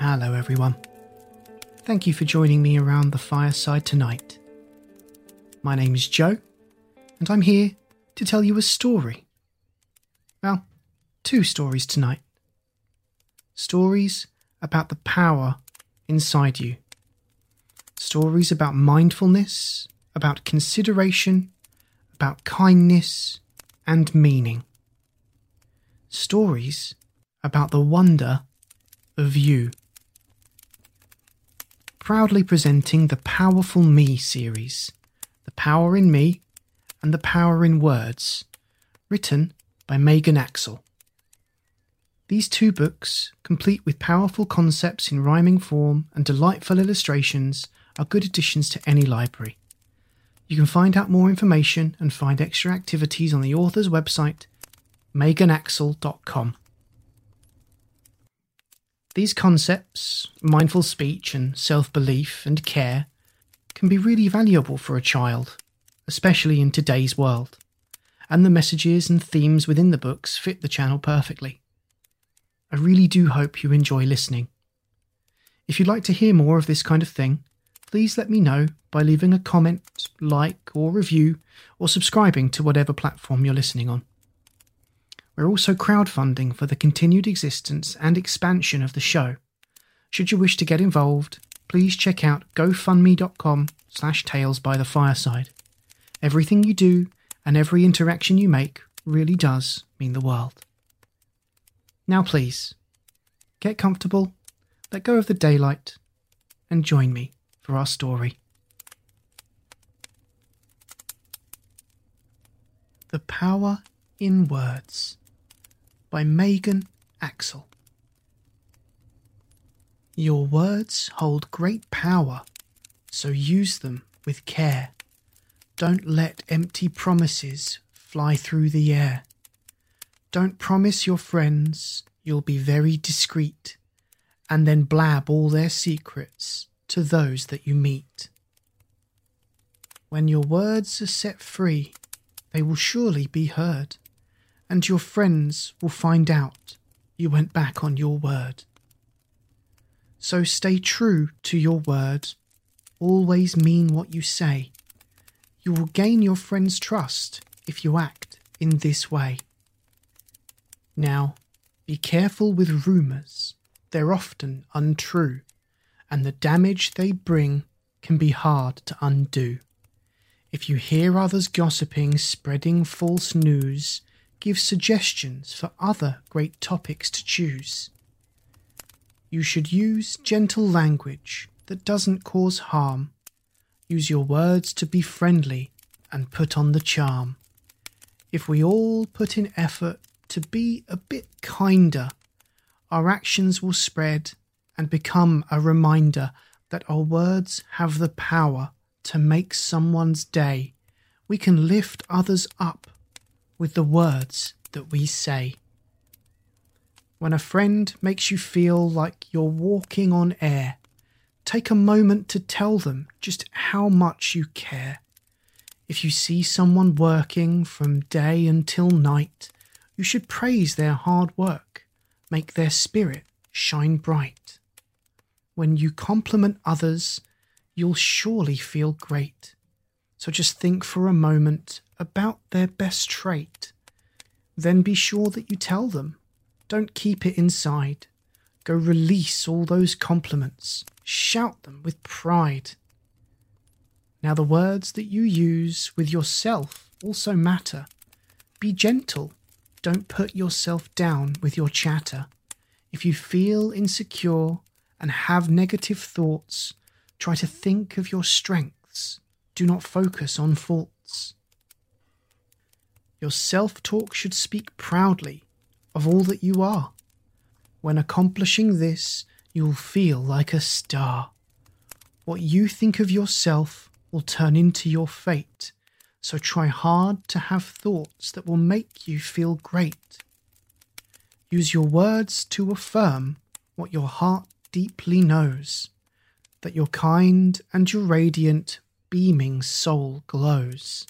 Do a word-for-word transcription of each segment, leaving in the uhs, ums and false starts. Hello everyone. Thank you for joining me around the fireside tonight. My name is Joe, and I'm here to tell you a story. Well, two stories tonight. Stories about the power inside you. Stories about mindfulness, about consideration, about kindness and meaning. Stories about the wonder of you. Proudly presenting the Powerful Me series, The Power in Me and the Power in Words, written by Megan Axel. These two books, complete with powerful concepts in rhyming form and delightful illustrations, are good additions to any library. You can find out more information and find extra activities on the author's website, megan axel dot com. These concepts, mindful speech and self-belief and care, can be really valuable for a child, especially in today's world, and the messages and themes within the books fit the channel perfectly. I really do hope you enjoy listening. If you'd like to hear more of this kind of thing, please let me know by leaving a comment, like or review, or subscribing to whatever platform you're listening on. We're also crowdfunding for the continued existence and expansion of the show. Should you wish to get involved, please check out GoFundMe.com slash Tales by the Fireside. Everything you do and every interaction you make really does mean the world. Now please, get comfortable, let go of the daylight, and join me for our story. The Power in Words, by Megan Axel. Your words hold great power, so use them with care. Don't let empty promises fly through the air. Don't promise your friends you'll be very discreet, and then blab all their secrets to those that you meet. When your words are set free, they will surely be heard, and your friends will find out you went back on your word. So stay true to your word. Always mean what you say. You will gain your friends' trust if you act in this way. Now, be careful with rumours. They're often untrue, and the damage they bring can be hard to undo. If you hear others gossiping, spreading false news, give suggestions for other great topics to choose. You should use gentle language that doesn't cause harm. Use your words to be friendly and put on the charm. If we all put in effort to be a bit kinder, our actions will spread and become a reminder that our words have the power to make someone's day. We can lift others up with the words that we say. When a friend makes you feel like you're walking on air, take a moment to tell them just how much you care. If you see someone working from day until night, you should praise their hard work, make their spirit shine bright. When you compliment others, you'll surely feel great. So just think for a moment about their best trait. Then be sure that you tell them. Don't keep it inside. Go release all those compliments. Shout them with pride. Now the words that you use with yourself also matter. Be gentle. Don't put yourself down with your chatter. If you feel insecure and have negative thoughts, try to think of your strengths. Do not focus on faults. Your self-talk should speak proudly of all that you are. When accomplishing this, you'll feel like a star. What you think of yourself will turn into your fate, so try hard to have thoughts that will make you feel great. Use your words to affirm what your heart deeply knows, that your kind and your radiant, beaming soul glows.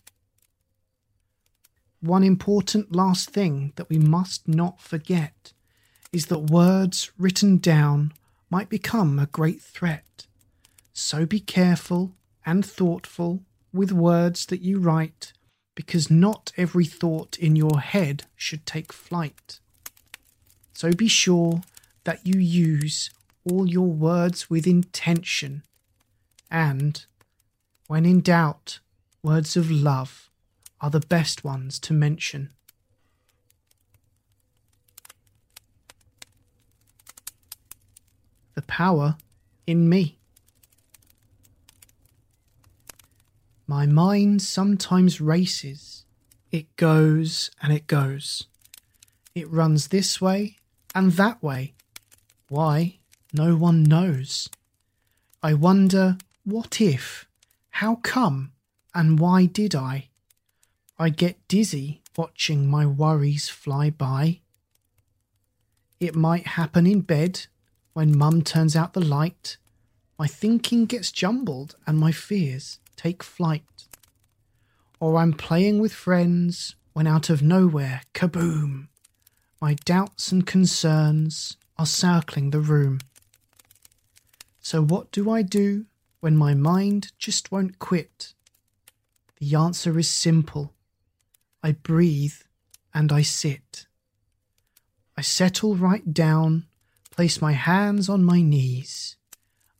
One important last thing that we must not forget is that words written down might become a great threat. So be careful and thoughtful with words that you write, because not every thought in your head should take flight. So be sure that you use all your words with intention, and when in doubt, words of love are the best ones to mention. The power in me. My mind sometimes races. It goes and it goes. It runs this way and that way. Why? No one knows. I wonder, what if, how come, and why did I? I get dizzy watching my worries fly by. It might happen in bed when mum turns out the light. My thinking gets jumbled and my fears take flight. Or I'm playing with friends when out of nowhere, kaboom, my doubts and concerns are circling the room. So what do I do when my mind just won't quit? The answer is simple. I breathe and I sit. I settle right down, place my hands on my knees.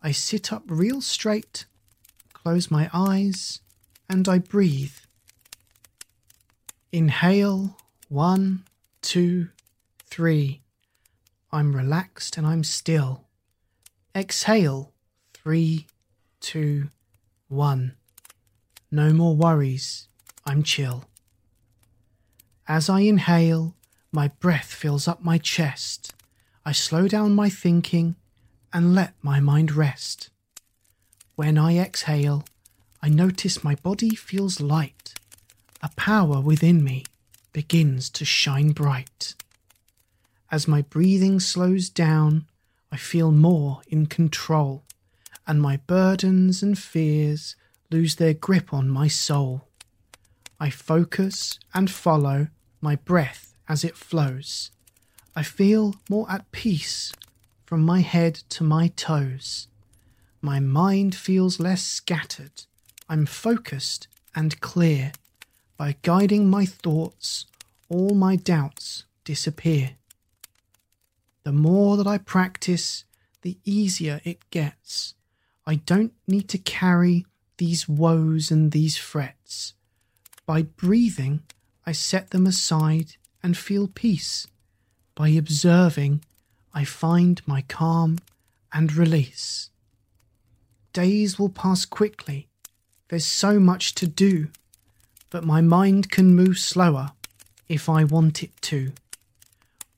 I sit up real straight, close my eyes, and I breathe. Inhale, one, two, three. I'm relaxed and I'm still. Exhale, three, two, one. No more worries, I'm chill. As I inhale, my breath fills up my chest. I slow down my thinking and let my mind rest. When I exhale, I notice my body feels light. A power within me begins to shine bright. As my breathing slows down, I feel more in control, and my burdens and fears lose their grip on my soul. I focus and follow my breath as it flows. I feel more at peace from my head to my toes. My mind feels less scattered. I'm focused and clear. By guiding my thoughts, all my doubts disappear. The more that I practice, the easier it gets. I don't need to carry these woes and these frets. By breathing, I set them aside and feel peace. By observing, I find my calm and release. Days will pass quickly. There's so much to do, but my mind can move slower if I want it to.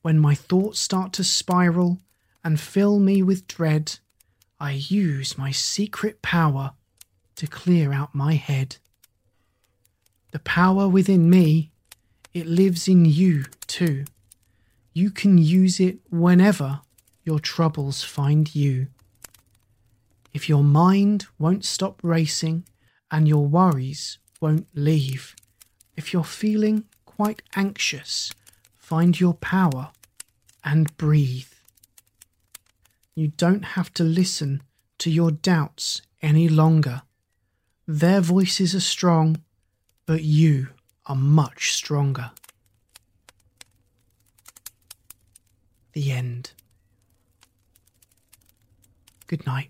When my thoughts start to spiral and fill me with dread, I use my secret power to clear out my head. The power within me, it lives in you too. you can use it whenever your troubles find you. If your mind won't stop racing and your worries won't leave, if you're feeling quite anxious, find your power and breathe. You don't have to listen to your doubts any longer. Their voices are strong, but you are much stronger. The end. Good night.